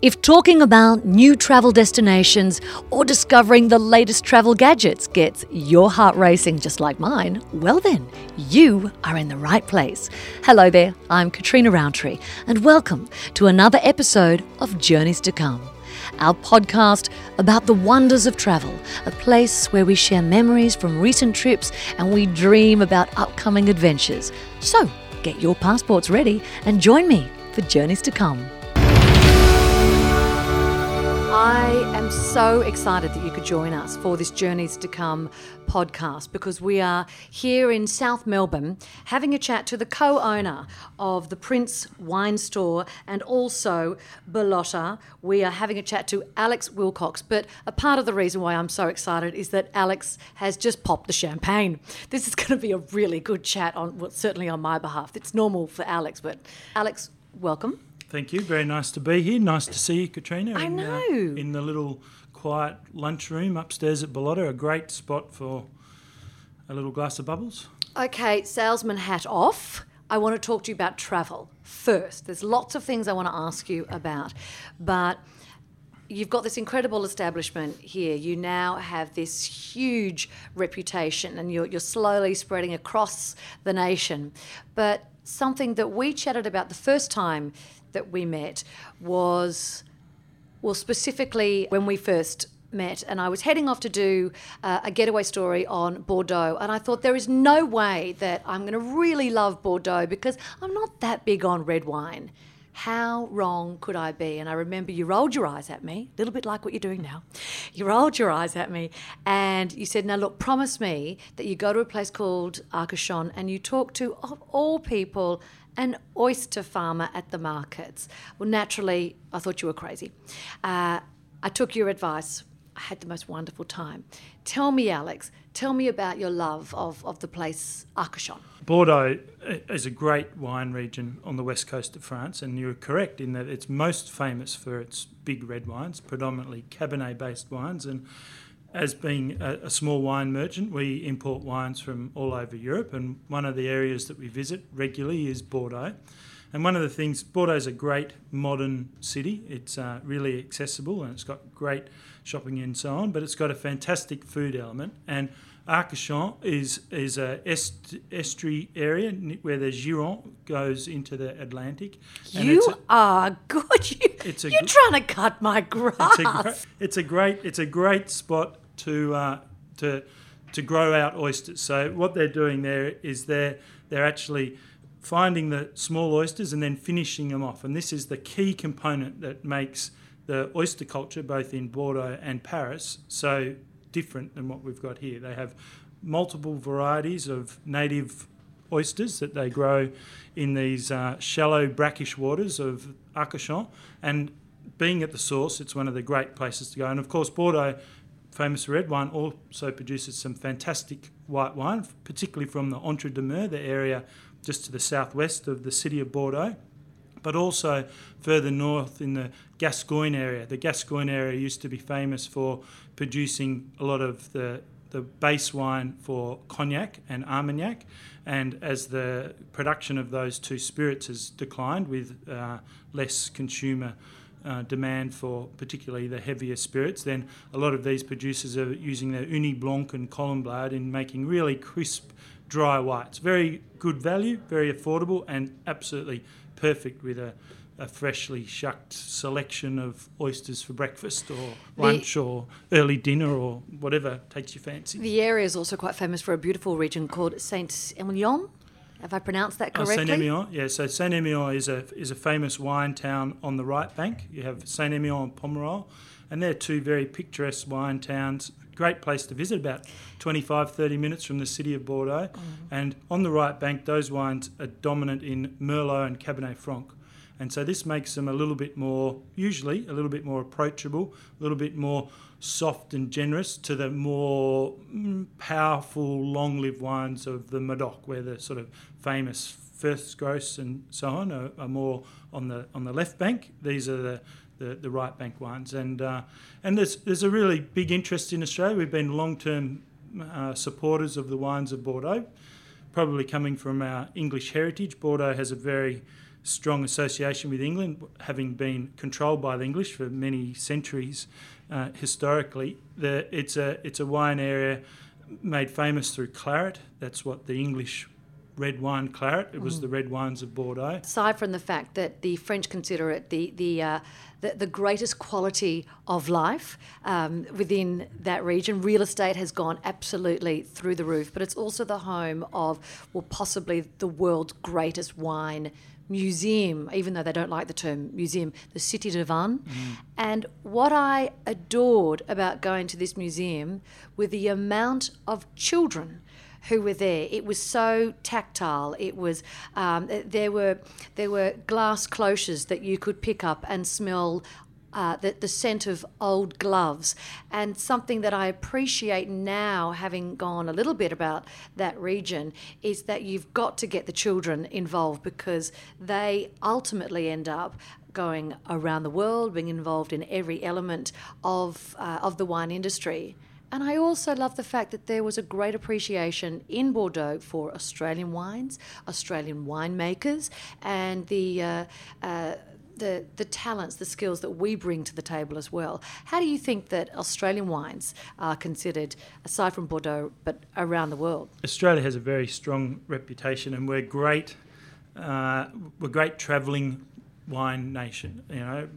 If talking about new travel destinations or discovering the latest travel gadgets gets your heart racing just like mine, well then, you are in the right place. Hello there, I'm Katrina Roundtree and welcome to another episode of Journeys to Come, our podcast about the wonders of travel, a place where we share memories from recent trips and we dream about upcoming adventures. So get your passports ready and join me for Journeys to Come. I am so excited that you could join us for this Journeys to Come podcast because we are here in South Melbourne having a chat to the co-owner of the Prince Wine Store and also Bellota. We are having a chat to Alex Wilcox, but a part of the reason why I'm so excited is that Alex has just popped the champagne. This is going to be a really good chat, certainly on my behalf. It's normal for Alex, but Alex, welcome. Thank you. Very nice to be here. Nice to see you, Katrina. I know. In the little quiet lunchroom upstairs at Bellota, a great spot for a little glass of bubbles. Okay, salesman hat off. I want to talk to you about travel first. There's lots of things I want to ask you about, but you've got this incredible establishment here. You now have this huge reputation and you're slowly spreading across the nation. But something that we chatted about the first time that we met was, well, specifically when we first met, and I was heading off to do a getaway story on Bordeaux, and I thought there is no way that I'm going to really love Bordeaux because I'm not that big on red wine. How wrong could I be? And I remember you rolled your eyes at me, a little bit like what you're doing now. You rolled your eyes at me and you said, now look, promise me that you go to a place called Arcachon and you talk to, of all people, an oyster farmer at the markets. Well, naturally, I thought you were crazy. I took your advice. I had the most wonderful time. Tell me, Alex, tell me about your love of the place Arcachon. Bordeaux is a great wine region on the west coast of France, and you're correct in that it's most famous for its big red wines, predominantly Cabernet-based wines. And as being a small wine merchant, we import wines from all over Europe, and one of the areas that we visit regularly is Bordeaux. And one of the things, Bordeaux's a great modern city. It's really accessible and it's got great shopping and so on, but it's got a fantastic food element. And Arcachon is an estuary area where the Gironde goes into the Atlantic. And You're trying to cut my grass. It's a great spot to grow out oysters. So what they're doing there is they're actually finding the small oysters and then finishing them off. And this is the key component that makes the oyster culture, both in Bordeaux and Paris, so different than what we've got here. They have multiple varieties of native oysters that they grow in these shallow brackish waters of Arcachon. And being at the source, it's one of the great places to go. And of course, Bordeaux, famous for red wine, also produces some fantastic white wine, particularly from the Entre-Deux-Mers, the area just to the southwest of the city of Bordeaux, but also further north in the Gascogne area. The Gascogne area used to be famous for producing a lot of the base wine for Cognac and Armagnac, and as the production of those two spirits has declined with less consumer demand for particularly the heavier spirits, then a lot of these producers are using their Ugni Blanc and Colomblard in making really crisp, dry whites. Very good value, very affordable, and absolutely perfect with a freshly shucked selection of oysters for breakfast or lunch or early dinner or whatever takes your fancy. The area is also quite famous for a beautiful region called Saint-Emilion. Have I pronounced that correctly? Saint-Emilion, yeah. So Saint-Emilion is a famous wine town on the right bank. You have Saint-Emilion and Pomerol, and they're two very picturesque wine towns. Great place to visit, about 25, 30 minutes from the city of Bordeaux. Mm. And on the right bank, those wines are dominant in Merlot and Cabernet Franc. And so this makes them usually a little bit more approachable, a little bit more soft and generous to the more powerful, long-lived wines of the Médoc, where the sort of famous first growths and so on are more on the left bank. These are the right bank wines. And there's a really big interest in Australia. We've been long-term supporters of the wines of Bordeaux, probably coming from our English heritage. Bordeaux has a very strong association with England, having been controlled by the English for many centuries historically. It's a wine area made famous through claret. That's what the English red wine claret. It was the red wines of Bordeaux. Aside from the fact that the French consider it the greatest quality of life within that region. Real estate has gone absolutely through the roof, but it's also the home of, well, possibly the world's greatest wine museum, even though they don't like the term museum, the Cité de Vannes. And what I adored about going to this museum were the amount of children who were there. It was so tactile. It was there were glass cloches that you could pick up and smell the scent of old gloves. And something that I appreciate now, having gone a little bit about that region, is that you've got to get the children involved, because they ultimately end up going around the world, being involved in every element of the wine industry. And I also love the fact that there was a great appreciation in Bordeaux for Australian wines, Australian winemakers, and the talents, the skills that we bring to the table as well. How do you think that Australian wines are considered, aside from Bordeaux, but around the world? Australia has a very strong reputation, and we're great travelling wine nation. You know,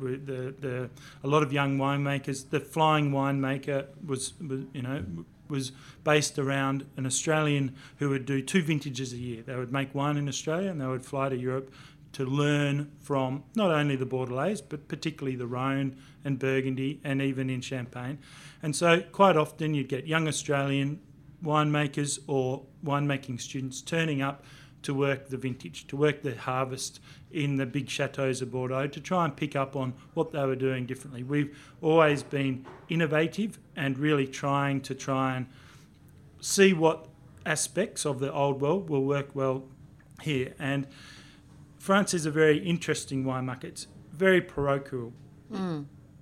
a lot of young winemakers. The Flying Winemaker was based around an Australian who would do two vintages a year. They would make wine in Australia and they would fly to Europe to learn from not only the Bordelais, but particularly the Rhône and Burgundy, and even in Champagne. And so quite often you'd get young Australian winemakers or winemaking students turning up to work the vintage, to work the harvest in the big chateaus of Bordeaux, to try and pick up on what they were doing differently. We've always been innovative and really trying to see what aspects of the old world will work well here. And France is a very interesting wine market. It's very parochial.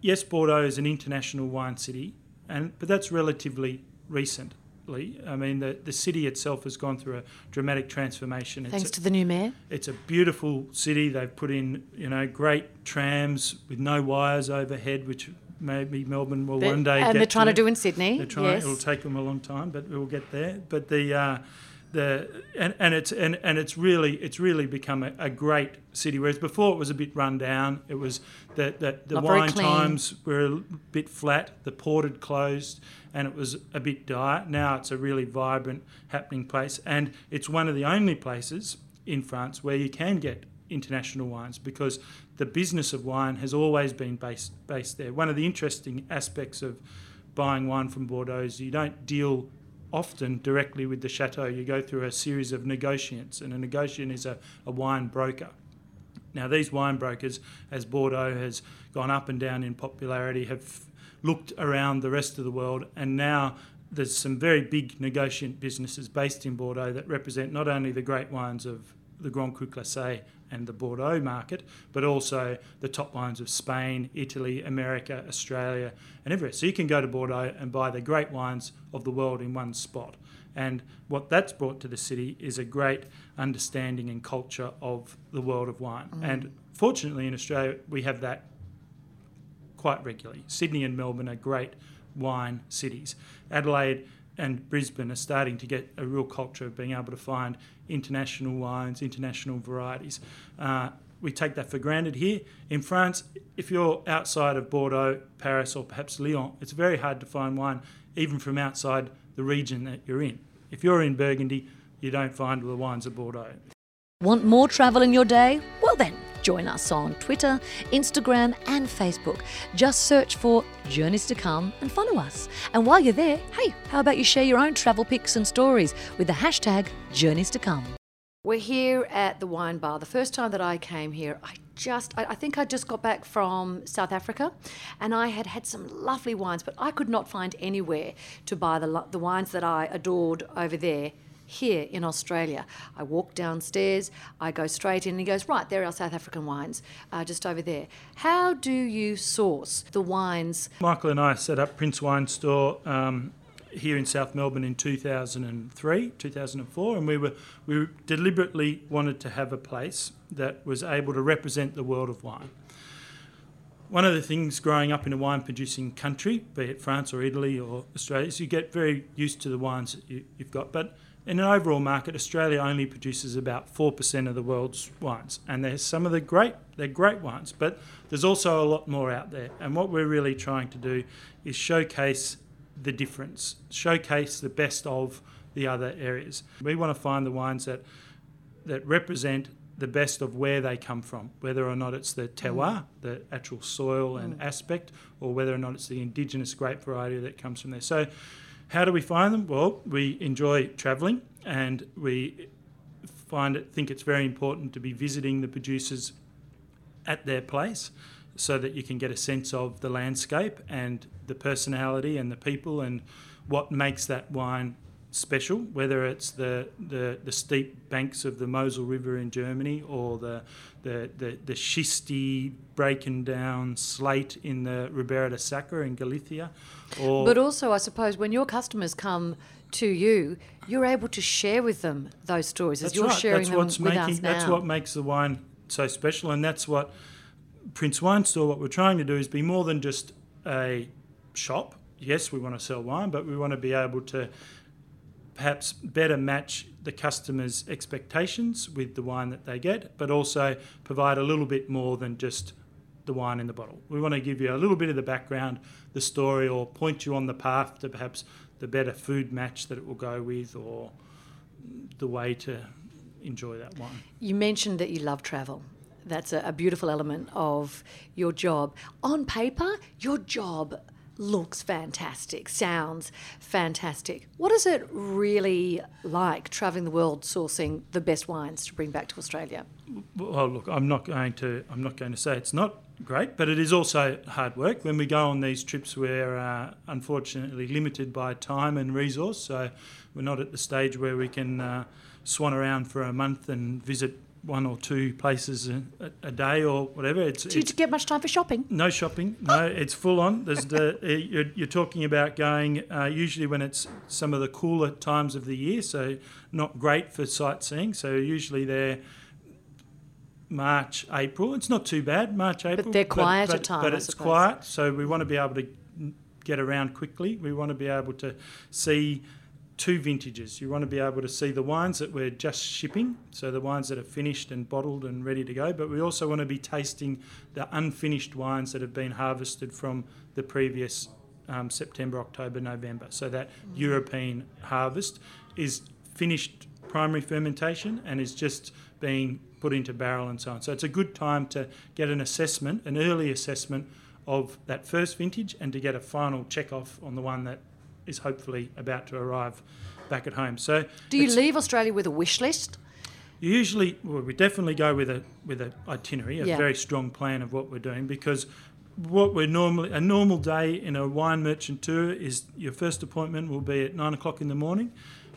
Yes, Bordeaux is an international wine city, but that's relatively recent. I mean, the city itself has gone through a dramatic transformation. Thanks to the new mayor. It's a beautiful city. They've put in, great trams with no wires overhead, which maybe Melbourne will one day get. And they're trying to do in Sydney. They're trying. Yes. It'll take them a long time, but we'll get there. But it's really become a great city, whereas before it was a bit run down. It was the wine times were a bit flat, the port had closed, and it was a bit dire. Now it's a really vibrant, happening place, and it's one of the only places in France where you can get international wines, because the business of wine has always been based there. One of the interesting aspects of buying wine from Bordeaux is you don't deal often directly with the chateau. You go through a series of negotiants, and a negotiant is a wine broker. Now, these wine brokers, as Bordeaux has gone up and down in popularity, have looked around the rest of the world, and now there's some very big negotiant businesses based in Bordeaux that represent not only the great wines of the Grand Cru Classé and the Bordeaux market, but also the top wines of Spain, Italy, America, Australia, and everywhere. So you can go to Bordeaux and buy the great wines of the world in one spot. And what that's brought to the city is a great understanding and culture of the world of wine. And fortunately in Australia, we have that quite regularly. Sydney and Melbourne are great wine cities. Adelaide and Brisbane are starting to get a real culture of being able to find international wines, international varieties. We take that for granted here. In France, if you're outside of Bordeaux, Paris, or perhaps Lyon, it's very hard to find wine, even from outside the region that you're in. If you're in Burgundy, you don't find the wines of Bordeaux. Want more travel in your day? Well then, join us on Twitter, Instagram and Facebook. Just search for Journeys to Come and follow us. And while you're there, hey, how about you share your own travel pics and stories with the hashtag Journeys to Come. We're here at the wine bar. The first time that I came here, I think I just got back from South Africa, and I had some lovely wines, but I could not find anywhere to buy the wines that I adored over there. Here in Australia, I walk downstairs, I go straight in, and he goes, right, there are South African wines just over there. How do you source the wines? Michael and I set up Prince Wine Store here in South Melbourne in 2003, 2004, and we deliberately wanted to have a place that was able to represent the world of wine. One of the things growing up in a wine-producing country, be it France or Italy or Australia, is you get very used to the wines that you've got. But in an overall market, Australia only produces about 4% of the world's wines. And there's some of they're great wines, but there's also a lot more out there. And what we're really trying to do is showcase the difference, showcase the best of the other areas. We want to find the wines that represent the best of where they come from, whether or not it's the terroir, the actual soil and aspect, or whether or not it's the indigenous grape variety that comes from there. So how do we find them? Well, we enjoy travelling, and we think it's very important to be visiting the producers at their place so that you can get a sense of the landscape and the personality and the people and what makes that wine special, whether it's the steep banks of the Mosel River in Germany or the schisty, breaking down slate in the Ribera de Sacra in Galicia. But also, I suppose, when your customers come to you, you're able to share with them those stories as you're sharing them with us now. That's what makes the wine so special, and that's what Prince Wine Store, what we're trying to do is be more than just a shop. Yes, we want to sell wine, but we want to be able to perhaps better match the customer's expectations with the wine that they get, but also provide a little bit more than just the wine in the bottle. We want to give you a little bit of the background, the story, or point you on the path to perhaps the better food match that it will go with or the way to enjoy that wine. You mentioned that you love travel. That's a beautiful element of your job. On paper, your job looks fantastic, sounds fantastic. What is it really like travelling the world, sourcing the best wines to bring back to Australia? Well, look, I'm not going to say it's not great, but it is also hard work. When we go on these trips, we're unfortunately limited by time and resource, so we're not at the stage where we can swan around for a month and visit one or two places a day or whatever. Did you get much time for shopping? No shopping. No, it's full on. There's you're talking about going usually when it's some of the cooler times of the year, so not great for sightseeing. So usually they're March, April. It's not too bad, March, April. But they're quieter time, but it's quiet, so we want to be able to get around quickly. We want to be able to see two vintages. You want to be able to see the wines that we're just shipping, so the wines that are finished and bottled and ready to go, but we also want to be tasting the unfinished wines that have been harvested from the previous September, October, November. So that European harvest is finished primary fermentation and is just being put into barrel and so on. So it's a good time to get an assessment, an early assessment of that first vintage and to get a final check off on the one that is hopefully about to arrive back at home. So, do you leave Australia with a wish list? We definitely go with an itinerary, a very strong plan of what we're doing, because what we're a normal day in a wine merchant tour is your first appointment will be at 9 o'clock in the morning,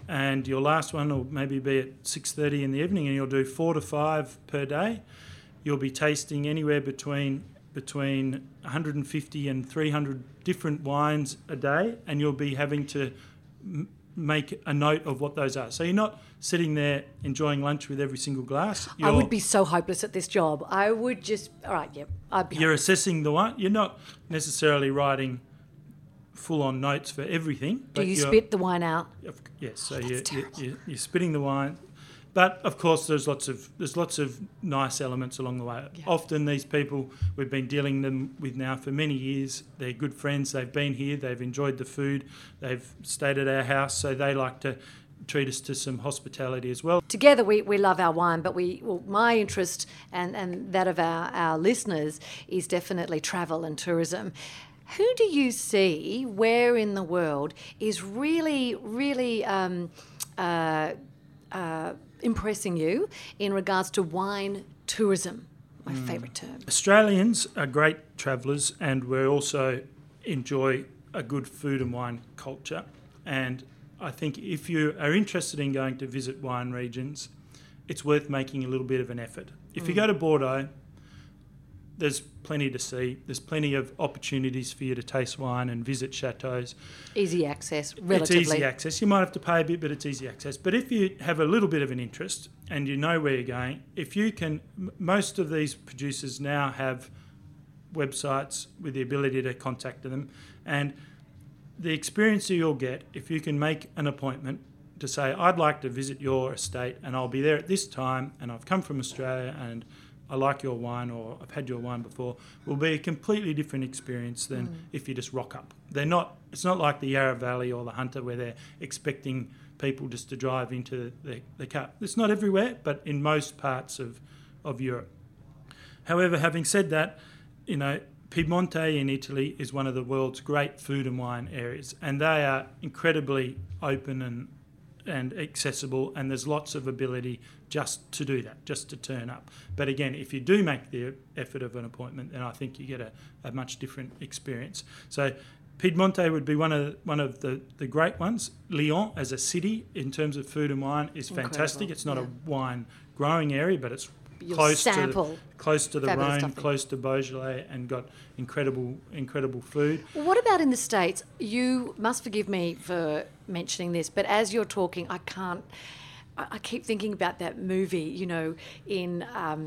and your last one will maybe be at 6:30 in the evening, and you'll do 4 to 5 per day. You'll be tasting anywhere between 150 and 300 different wines a day, and you'll be having to make a note of what those are. So you're not sitting there enjoying lunch with every single glass. I would be so hopeless at this job. I would just, all right, yep. You're assessing the wine. You're not necessarily writing full-on notes for everything. Do you spit the wine out? Yes, so you're spitting the wine. But of course, there's lots of nice elements along the way. Yeah. Often these people we've been dealing them with now for many years. They're good friends. They've been here. They've enjoyed the food. They've stayed at our house, so they like to treat us to some hospitality as well. Together, we love our wine, but my interest and that of our listeners is definitely travel and tourism. Who do you see where in the world is really, really impressing you in regards to wine tourism, my favourite term? Australians are great travellers, and we also enjoy a good food and wine culture. And I think if you are interested in going to visit wine regions, it's worth making a little bit of an effort. If you go to Bordeaux, there's plenty to see. There's plenty of opportunities for you to taste wine and visit chateaus. Easy access, relatively. It's easy access. You might have to pay a bit, but it's easy access. But if you have a little bit of an interest and you know where you're going, if you can, most of these producers now have websites with the ability to contact them. And the experience that you'll get if you can make an appointment to say, I'd like to visit your estate and I'll be there at this time and I've come from Australia and I like your wine, or I've had your wine before, will be a completely different experience than if you just rock up. They're not. It's not like the Yarra Valley or the Hunter where they're expecting people just to drive into the car. It's not everywhere, but in most parts of Europe. However, having said that, you know, Piedmonte in Italy is one of the world's great food and wine areas, and they are incredibly open and accessible, and there's lots of ability just to do that, just to turn up. But again, if you do make the effort of an appointment, then I think you get a much different experience. So Piedmonte would be one of the great ones. Lyon as a city in terms of food and wine is fantastic. Incredible. It's not a wine growing area, but it's close to the Rhône, stuffing. Close to Beaujolais, and got incredible food. Well, what about in the States? You must forgive me for mentioning this, but as you're talking, I keep thinking about that movie, you know, in...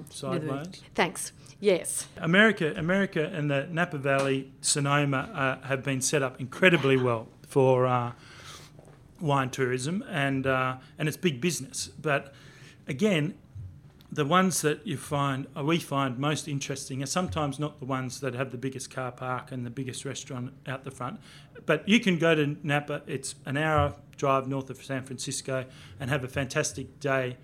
Sideways? Thanks. Yes. America and the Napa Valley, Sonoma, have been set up incredibly well for wine tourism, and it's big business. But again, the ones that we find most interesting are sometimes not the ones that have the biggest car park and the biggest restaurant out the front. But you can go to Napa, it's an hour drive north of San Francisco, and have a fantastic day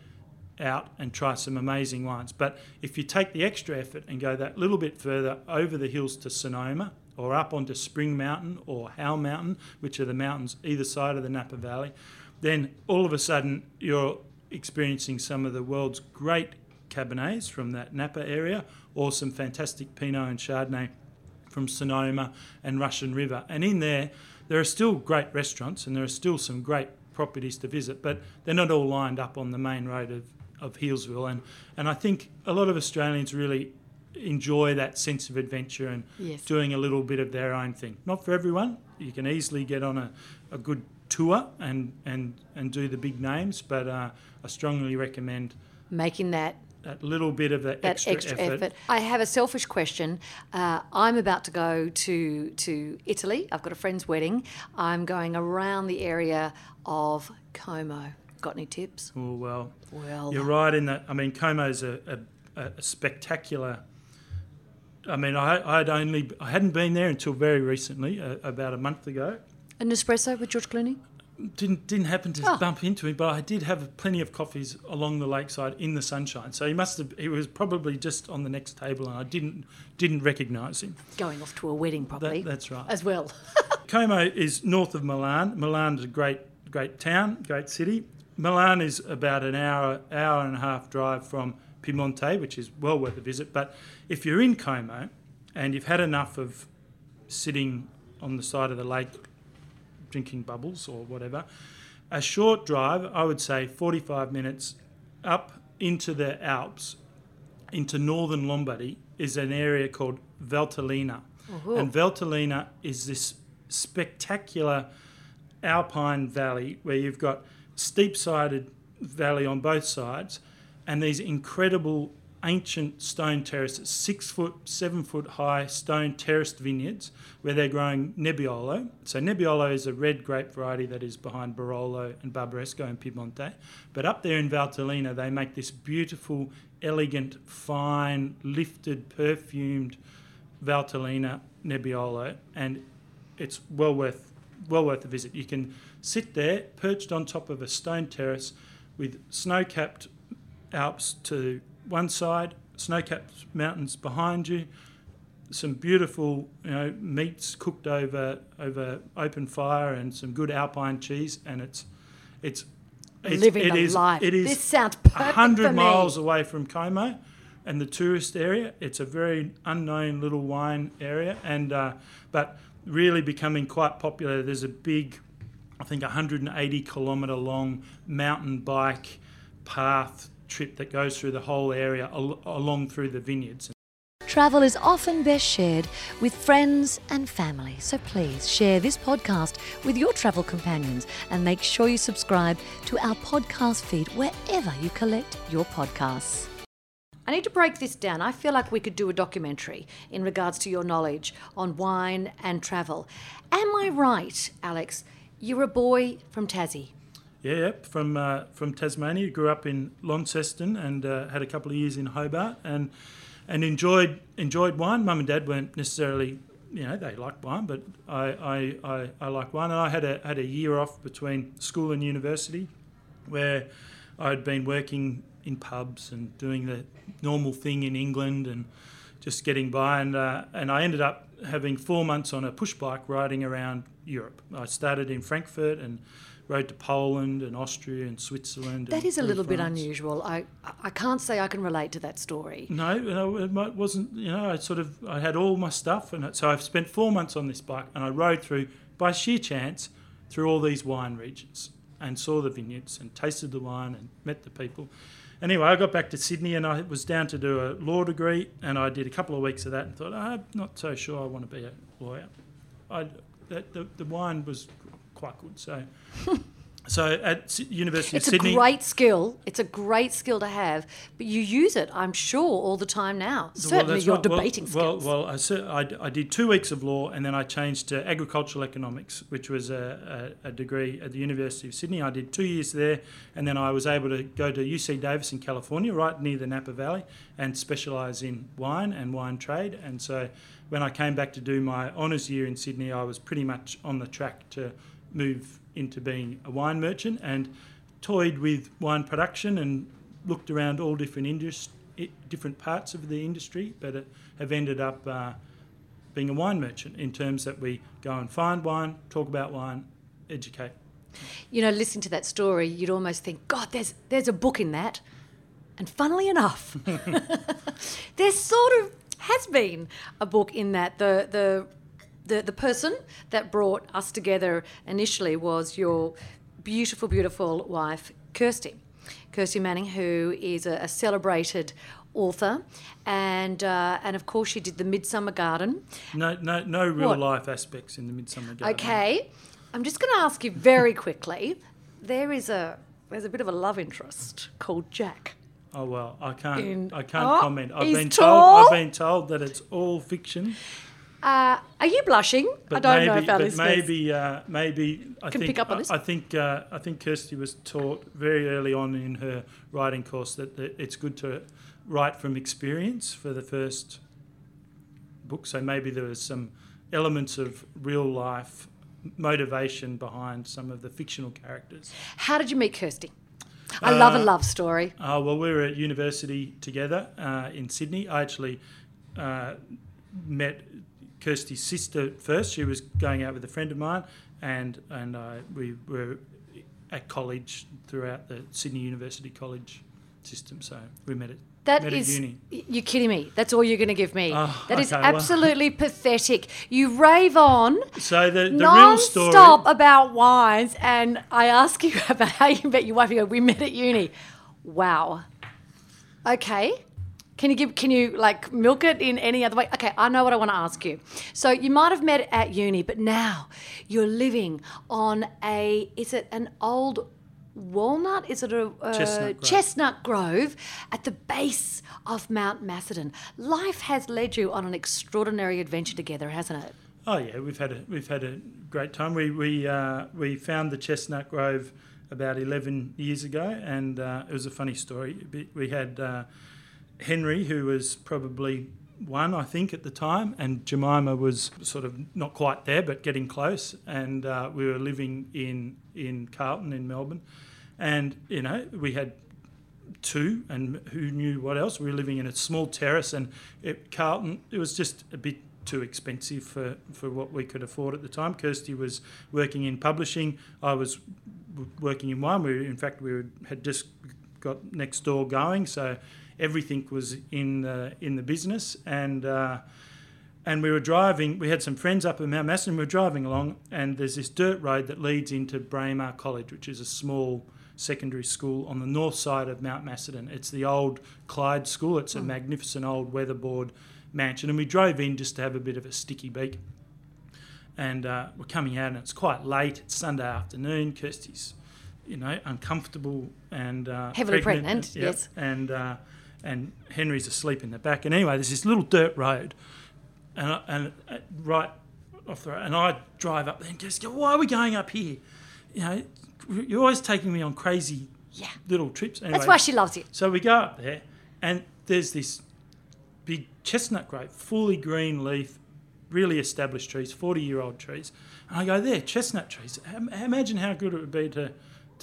out and try some amazing wines. But if you take the extra effort and go that little bit further over the hills to Sonoma, or up onto Spring Mountain or Howell Mountain, which are the mountains either side of the Napa Valley, then all of a sudden you're experiencing some of the world's great Cabernets from that Napa area, or some fantastic Pinot and Chardonnay from Sonoma and Russian River. And in there are still great restaurants and there are still some great properties to visit, but they're not all lined up on the main road of Healesville. And I think a lot of Australians really enjoy that sense of adventure and doing a little bit of their own thing. Not for everyone. You can easily get on a good tour and do the big names, but I strongly recommend making that little bit of that extra effort. I have a selfish question. I'm about to go to Italy. I've got a friend's wedding. I'm going around the area of Como. Got any tips? Oh, well. You're right in that. I mean, Como's a spectacular... I mean, I hadn't been there until very recently, about a month ago. An espresso with George Clooney? Didn't happen to bump into him, but I did have plenty of coffees along the lakeside in the sunshine. So he was probably just on the next table, and I didn't recognise him. Going off to a wedding, probably. That's right. As well. Como is north of Milan. Milan's a great town, great city. Milan is about an hour and a half drive from Piemonte, which is well worth a visit. But if you're in Como and you've had enough of sitting on the side of the lake drinking bubbles or whatever, a short drive, I would say 45 minutes up into the Alps, into northern Lombardy, is an area called Valtellina. Uh-huh. And Valtellina is this spectacular alpine valley where you've got steep-sided valley on both sides and these incredible ancient stone terraces, 6 foot, 7 foot high stone terraced vineyards where they're growing Nebbiolo. So Nebbiolo is a red grape variety that is behind Barolo and Barbaresco in Piemonte. But up there in Valtellina, they make this beautiful, elegant, fine, lifted, perfumed Valtellina Nebbiolo, and it's well worth a visit. You can sit there, perched on top of a stone terrace with snow-capped Alps to one side, snow-capped mountains behind you, some beautiful, you know, meats cooked over open fire, and some good alpine cheese, and it's living the life. It is. This sounds perfect for me. 100 miles away from Como, and the tourist area. It's a very unknown little wine area, and but really becoming quite popular. There's a big, I think, 180-kilometre long mountain bike path trip that goes through the whole area along through the vineyards. travel is often best shared with friends and family. So please share this podcast with your travel companions and make sure you subscribe to our podcast feed wherever you collect your podcasts. I need to break this down. I feel like we could do a documentary in regards to your knowledge on wine and travel. Am I right, Alex? You're a boy from Tassie. Yeah, from Tasmania. Grew up in Launceston and had a couple of years in Hobart and enjoyed wine. Mum and Dad weren't necessarily, you know, they liked wine, but I liked wine. And I had a year off between school and university where I'd been working in pubs and doing the normal thing in England and just getting by, and I ended up having 4 months on a push bike riding around Europe. I started in Frankfurt and rode to Poland and Austria and Switzerland. That is a little bit unusual. I can't say I can relate to that story. No, it wasn't, you know, I had all my stuff, and so I've spent 4 months on this bike, and I rode through, by sheer chance, through all these wine regions and saw the vineyards and tasted the wine and met the people. Anyway, I got back to Sydney and I was down to do a law degree, and I did a couple of weeks of that and thought, I'm not so sure I want to be a lawyer. The wine was quite good. So at University of Sydney... It's a great skill to have, but you use it, I'm sure, all the time now. Certainly your debating skills. I did 2 weeks of law and then I changed to agricultural economics, which was a degree at the University of Sydney. I did 2 years there and then I was able to go to UC Davis in California, right near the Napa Valley, and specialise in wine and wine trade. And so when I came back to do my honours year in Sydney, I was pretty much on the track to move into being a wine merchant, and toyed with wine production and looked around all different parts of the industry, but have ended up being a wine merchant in terms that we go and find wine, talk about wine, educate. You know, listening to that story, you'd almost think, God, there's a book in that. And funnily enough, there sort of has been a book in that. The person that brought us together initially was your beautiful, beautiful wife, Kirsty Manning, who is a celebrated author, and of course she did the Midsummer Garden. No real life aspects in the Midsummer Garden. Okay, I'm just going to ask you very quickly. There's a bit of a love interest called Jack. Oh well, I can't comment. I've been told that it's all fiction. Are you blushing? But I don't know if our listeners can pick up on this. I think Kirsty was taught very early on in her writing course that it's good to write from experience for the first book. So maybe there was some elements of real life motivation behind some of the fictional characters. How did you meet Kirsty? I love a love story. Well, we were at university together in Sydney. I actually met Kirsty's sister first. She was going out with a friend of mine, and we were at college throughout the Sydney University College system. So we met at uni. You're kidding me. That's all you're going to give me. That is absolutely pathetic. You rave on. So the real story. Non-stop about wines, and I ask you about how you met your wife. You go, we met at uni. Wow. Okay. Can you milk it in any other way? Okay, I know what I want to ask you. So you might have met at uni, but now you're living on an old walnut? Is it a Chestnut Grove at the base of Mount Macedon? Life has led you on an extraordinary adventure together, hasn't it? Oh yeah, we've had a great time. We found the Chestnut Grove about 11 years ago, and it was a funny story. We had Henry, who was probably one, I think, at the time, and Jemima was sort of not quite there but getting close, and we were living in Carlton in Melbourne, and, you know, we had two, and who knew what else. We were living in a small terrace, and Carlton, it was just a bit too expensive for what we could afford at the time. Kirsty was working in publishing. I was working in wine. We had just got next door going, so everything was in the business, and we were driving. We had some friends up at Mount Macedon. We were driving along, and there's this dirt road that leads into Braemar College, which is a small secondary school on the north side of Mount Macedon. It's the old Clyde School. It's a magnificent old weatherboard mansion, and we drove in just to have a bit of a sticky beak. And we're coming out, and it's quite late. It's Sunday afternoon. Kirsty's, you know, uncomfortable and heavily pregnant. Yep. Yes, and Henry's asleep in the back. And anyway, there's this little dirt road, and right off the road, and I drive up there and just go, "Why are we going up here? You know, you're always taking me on crazy little trips." Anyway, that's why she loves it. So we go up there, and there's this big chestnut grove, fully green leaf, really established trees, 40-year-old trees. And I go, "There, chestnut trees. Imagine how good it would be to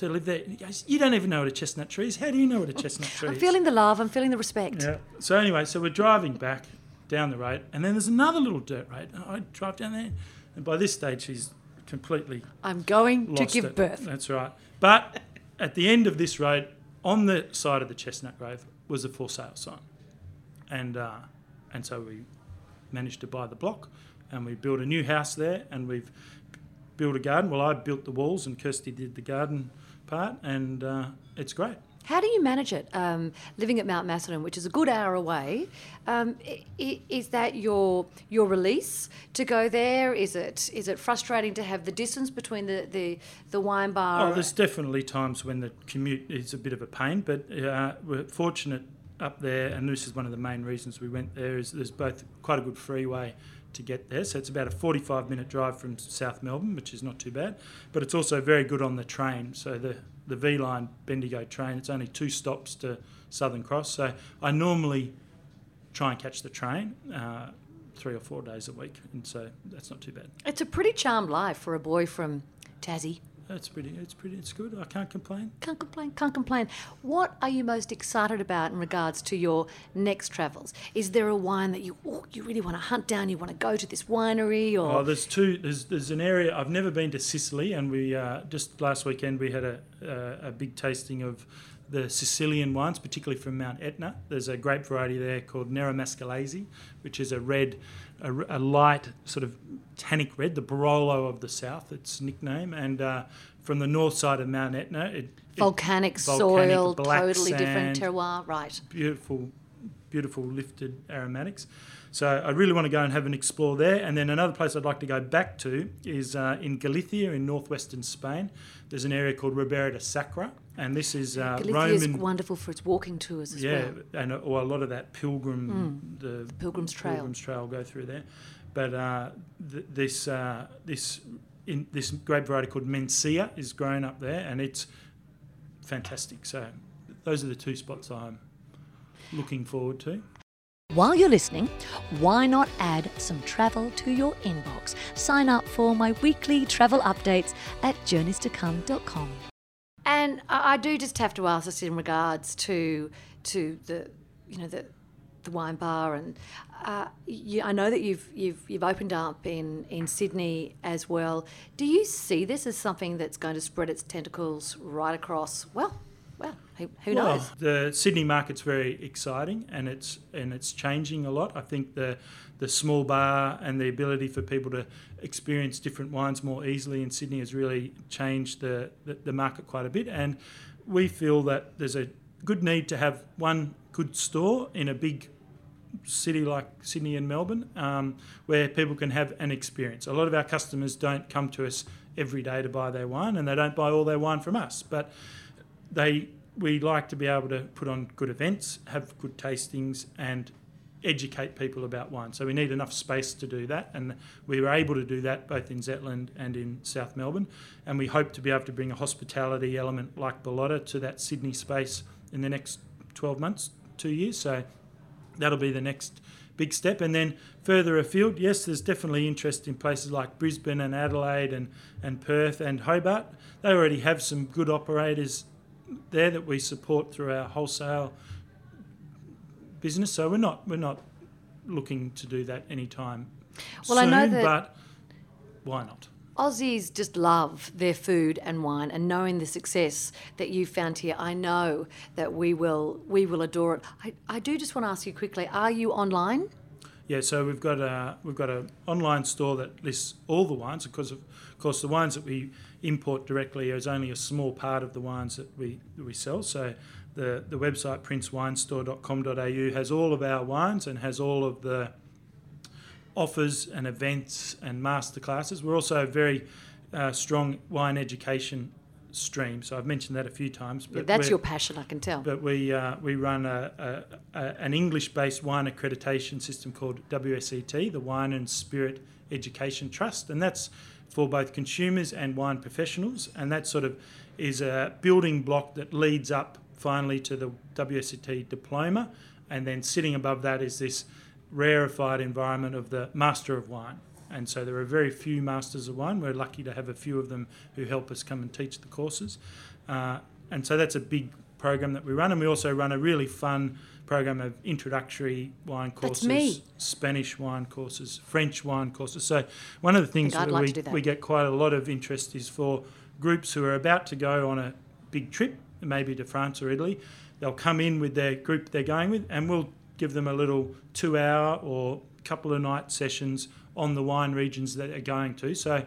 live there." And he goes, "You don't even know what a chestnut tree is. How do you know what a chestnut tree is?" I'm feeling the love. I'm feeling the respect. Yeah. So anyway, so we're driving back down the road, and then there's another little dirt road. And I drive down there, and by this stage she's completely I'm going to give birth. That's right. But at the end of this road, on the side of the chestnut grove, was a for sale sign. And so we managed to buy the block, and we built a new house there, and we've built a garden. Well, I built the walls and Kirsty did the garden part, and it's great. How do you manage it, living at Mount Macedon, which is a good hour away? Is that your release to go there? Is it frustrating to have the distance between the wine bar? Oh, there's definitely times when the commute is a bit of a pain, but we're fortunate up there, and this is one of the main reasons we went there, is there's both quite a good freeway to get there. So it's about a 45-minute drive from South Melbourne, which is not too bad, but it's also very good on the train. So the V-Line Bendigo train, it's only 2 stops to Southern Cross. So I normally try and catch the train 3 or 4 days a week, and so that's not too bad. It's a pretty charmed life for a boy from Tassie. It's good. I can't complain. Can't complain. What are you most excited about in regards to your next travels? Is there a wine that you really want to hunt down, you want to go to this winery? Or? Oh, there's two. There's an area, I've never been to Sicily, and we just last weekend we had a big tasting of the Sicilian wines, particularly from Mount Etna. There's a grape variety there called Nero Mascalese, which is a red, a light sort of tannic red, the Barolo of the South, its nickname. And from the north side of Mount Etna, volcanic soil, totally sand, different terroir, right? Beautiful lifted aromatics. So I really want to go and have an explore there. And then another place I'd like to go back to is in Galicia in northwestern Spain. There's an area called Ribera de Sacra, and this is Galicia is wonderful for its walking tours as well. Yeah, and a lot of that the Pilgrim's Trail go through there. But this grape variety called Mencia is grown up there, and it's fantastic. So those are the two spots I'm looking forward to. While you're listening, why not add some travel to your inbox? Sign up for my weekly travel updates at journeystocome.com. And I do just have to ask this in regards to the, you know, the wine bar, and I know that you've opened up in Sydney as well. Do you see this as something that's going to spread its tentacles right across? Well, who knows? The Sydney market's very exciting, and it's changing a lot. I think the small bar and the ability for people to experience different wines more easily in Sydney has really changed the market quite a bit, and we feel that there's a good need to have one good store in a big city like Sydney and Melbourne, where people can have an experience. A lot of our customers don't come to us every day to buy their wine, and they don't buy all their wine from us, but we like to be able to put on good events, have good tastings, and educate people about wine. So we need enough space to do that, and we were able to do that both in Zetland and in South Melbourne, and we hope to be able to bring a hospitality element like Bellota to that Sydney space in the next 12 months, 2 years. So that'll be the next big step. And then further afield, yes, there's definitely interest in places like Brisbane and Adelaide and Perth and Hobart. They already have some good operators there that we support through our wholesale business, so we're not looking to do that anytime soon, I know that, but why not? Aussies just love their food and wine, and knowing the success that you found here, I know that we will adore it. I do just want to ask you quickly, are you online? Yeah, so we've got a online store that lists all the wines, because of course the wines that we import directly is only a small part of the wines that we sell. So the website princewinestore.com.au has all of our wines and has all of the offers and events and masterclasses. We're also a very strong wine education stream, so I've mentioned that a few times. But yeah, that's your passion, I can tell. But we run an English-based wine accreditation system called WSET, the Wine and Spirit Education Trust, and that's for both consumers and wine professionals, and that sort of is a building block that leads up finally to the WSET diploma, and then sitting above that is this rarefied environment of the Master of Wine. And so there are very few Masters of Wine. We're lucky to have a few of them who help us come and teach the courses. And so that's a big program that we run. And we also run a really fun program of introductory wine courses, Spanish wine courses, French wine courses. So one of the things that we get quite a lot of interest is for groups who are about to go on a big trip, maybe to France or Italy. They'll come in with their group they're going with, and we'll give them a little 2-hour or couple of night sessions on the wine regions that are going to. So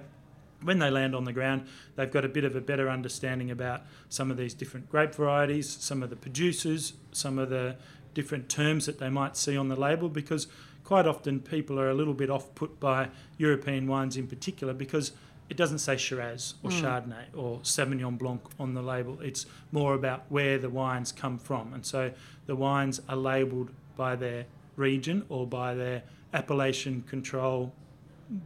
when they land on the ground, they've got a bit of a better understanding about some of these different grape varieties, some of the producers, some of the different terms that they might see on the label, because quite often people are a little bit off-put by European wines in particular because it doesn't say Shiraz or Chardonnay or Sauvignon Blanc on the label. It's more about where the wines come from. And so the wines are labelled by their region or by their appellation control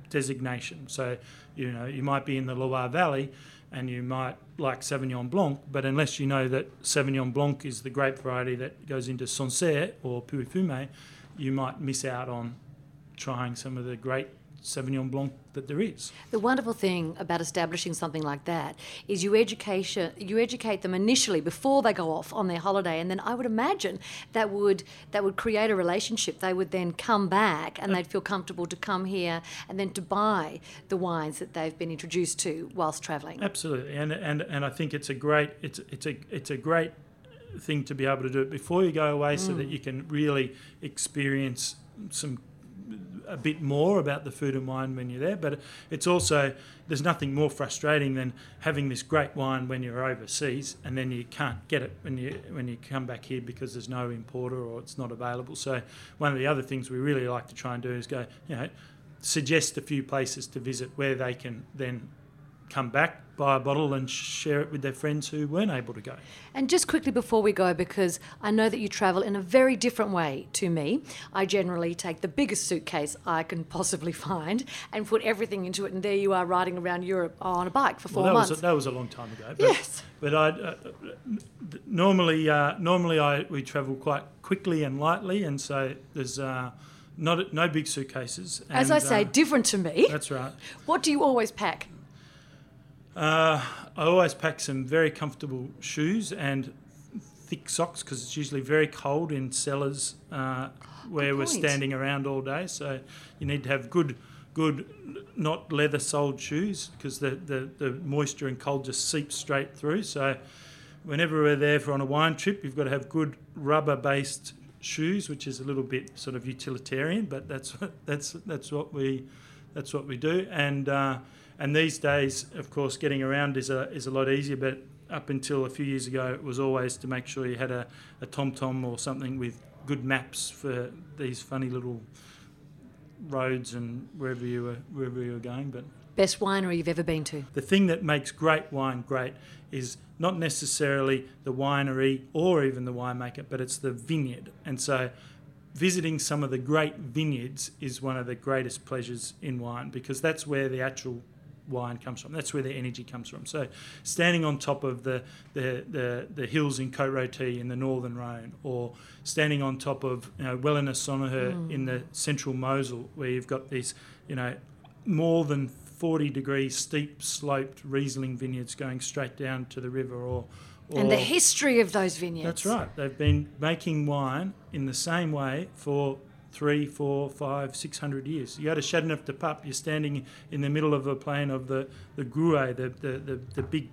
designation. So, you know, you might be in the Loire Valley and you might like Sauvignon Blanc, but unless you know that Sauvignon Blanc is the grape variety that goes into Sancerre or Puy-Fumé, you might miss out on trying some of the great Sauvignon Blanc that there is. The wonderful thing about establishing something like that is you educate them initially before they go off on their holiday, and then I would imagine that would create a relationship. They would then come back and they'd feel comfortable to come here and then to buy the wines that they've been introduced to whilst travelling. Absolutely, and I think it's a great thing to be able to do it before you go away, so that you can really experience a bit more about the food and wine when you're there. But it's also, there's nothing more frustrating than having this great wine when you're overseas and then you can't get it when you come back here because there's no importer or it's not available. So one of the other things we really like to try and do is go, you know, suggest a few places to visit where they can then come back, buy a bottle and share it with their friends who weren't able to go. And just quickly before we go, because I know that you travel in a very different way to me. I generally take the biggest suitcase I can possibly find and put everything into it, and there you are riding around Europe on a bike for 4 months. That was a long time ago. But, yes. But I normally we travel quite quickly and lightly, and so there's... no big suitcases. And, as I say, different to me. That's right. What do you always pack? I always pack some very comfortable shoes and thick socks because it's usually very cold in cellars where we're standing around all day. So you need to have good, not leather-soled shoes because the moisture and cold just seeps straight through. So whenever we're there on a wine trip, you've got to have good rubber-based shoes, which is a little bit sort of utilitarian, but that's what we do. And these days, of course, getting around is a lot easier, but up until a few years ago, it was always to make sure you had a TomTom or something with good maps for these funny little roads and wherever you were going. But best winery you've ever been to? The thing that makes great wine great is not necessarily the winery or even the winemaker, but it's the vineyard. And so visiting some of the great vineyards is one of the greatest pleasures in wine because that's where the actual wine comes from. That's where the energy comes from. So standing on top of the hills in Côte Rôtie in the northern Rhône, or standing on top of, you know, Wellena-Sonneher in the central Mosel, where you've got these, you know, more than 40-degree steep-sloped Riesling vineyards going straight down to the river, or and the history of those vineyards. That's right. They've been making wine in the same way for 300, 400, 500, 600 years. You go to Châteauneuf-du-Pape, you're standing in the middle of a plain of the Gouret, the big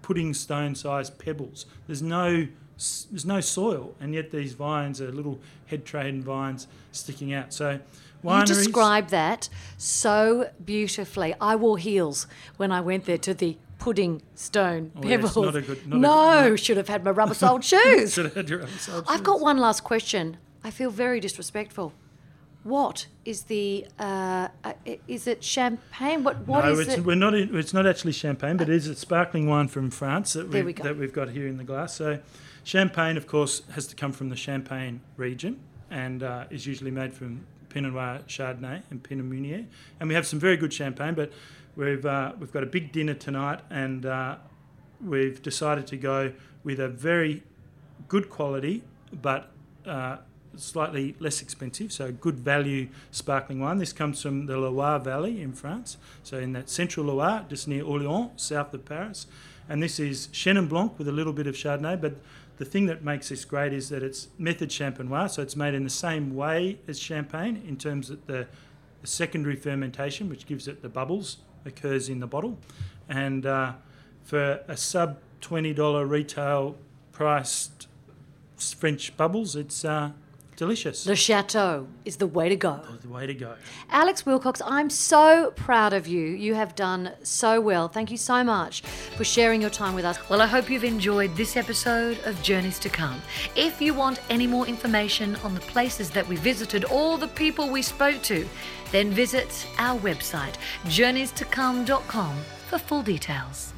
pudding stone-sized pebbles. There's no soil, and yet these vines are little head-trained vines sticking out. So wineries. You describe that so beautifully. I wore heels when I went there to the pudding stone pebbles. Yes, not a good, should have had my rubber-soled shoes. Should have had your rubber-soled shoes. I've got one last question. I feel very disrespectful. What is the? Is it champagne? What is it? We're not. It's not actually champagne, but it is a sparkling wine from France that we've got here in the glass. So, champagne, of course, has to come from the Champagne region and is usually made from Pinot Noir, Chardonnay, and Pinot Meunier. And we have some very good champagne, but we've got a big dinner tonight, and we've decided to go with a very good quality, but slightly less expensive, so good value sparkling wine. This comes from the Loire Valley in France, so in that central Loire, just near Orléans, south of Paris. And this is Chenin Blanc with a little bit of Chardonnay, but the thing that makes this great is that it's method champenoise, so it's made in the same way as champagne in terms of the secondary fermentation, which gives it the bubbles, occurs in the bottle. And for a sub $20 retail priced French bubbles, it's delicious. Le Chateau is the way to go. The way to go. Alex Wilcox, I'm so proud of you. You have done so well. Thank you so much for sharing your time with us. Well, I hope you've enjoyed this episode of Journeys to Come. If you want any more information on the places that we visited or the people we spoke to, then visit our website, journeystocome.com, for full details.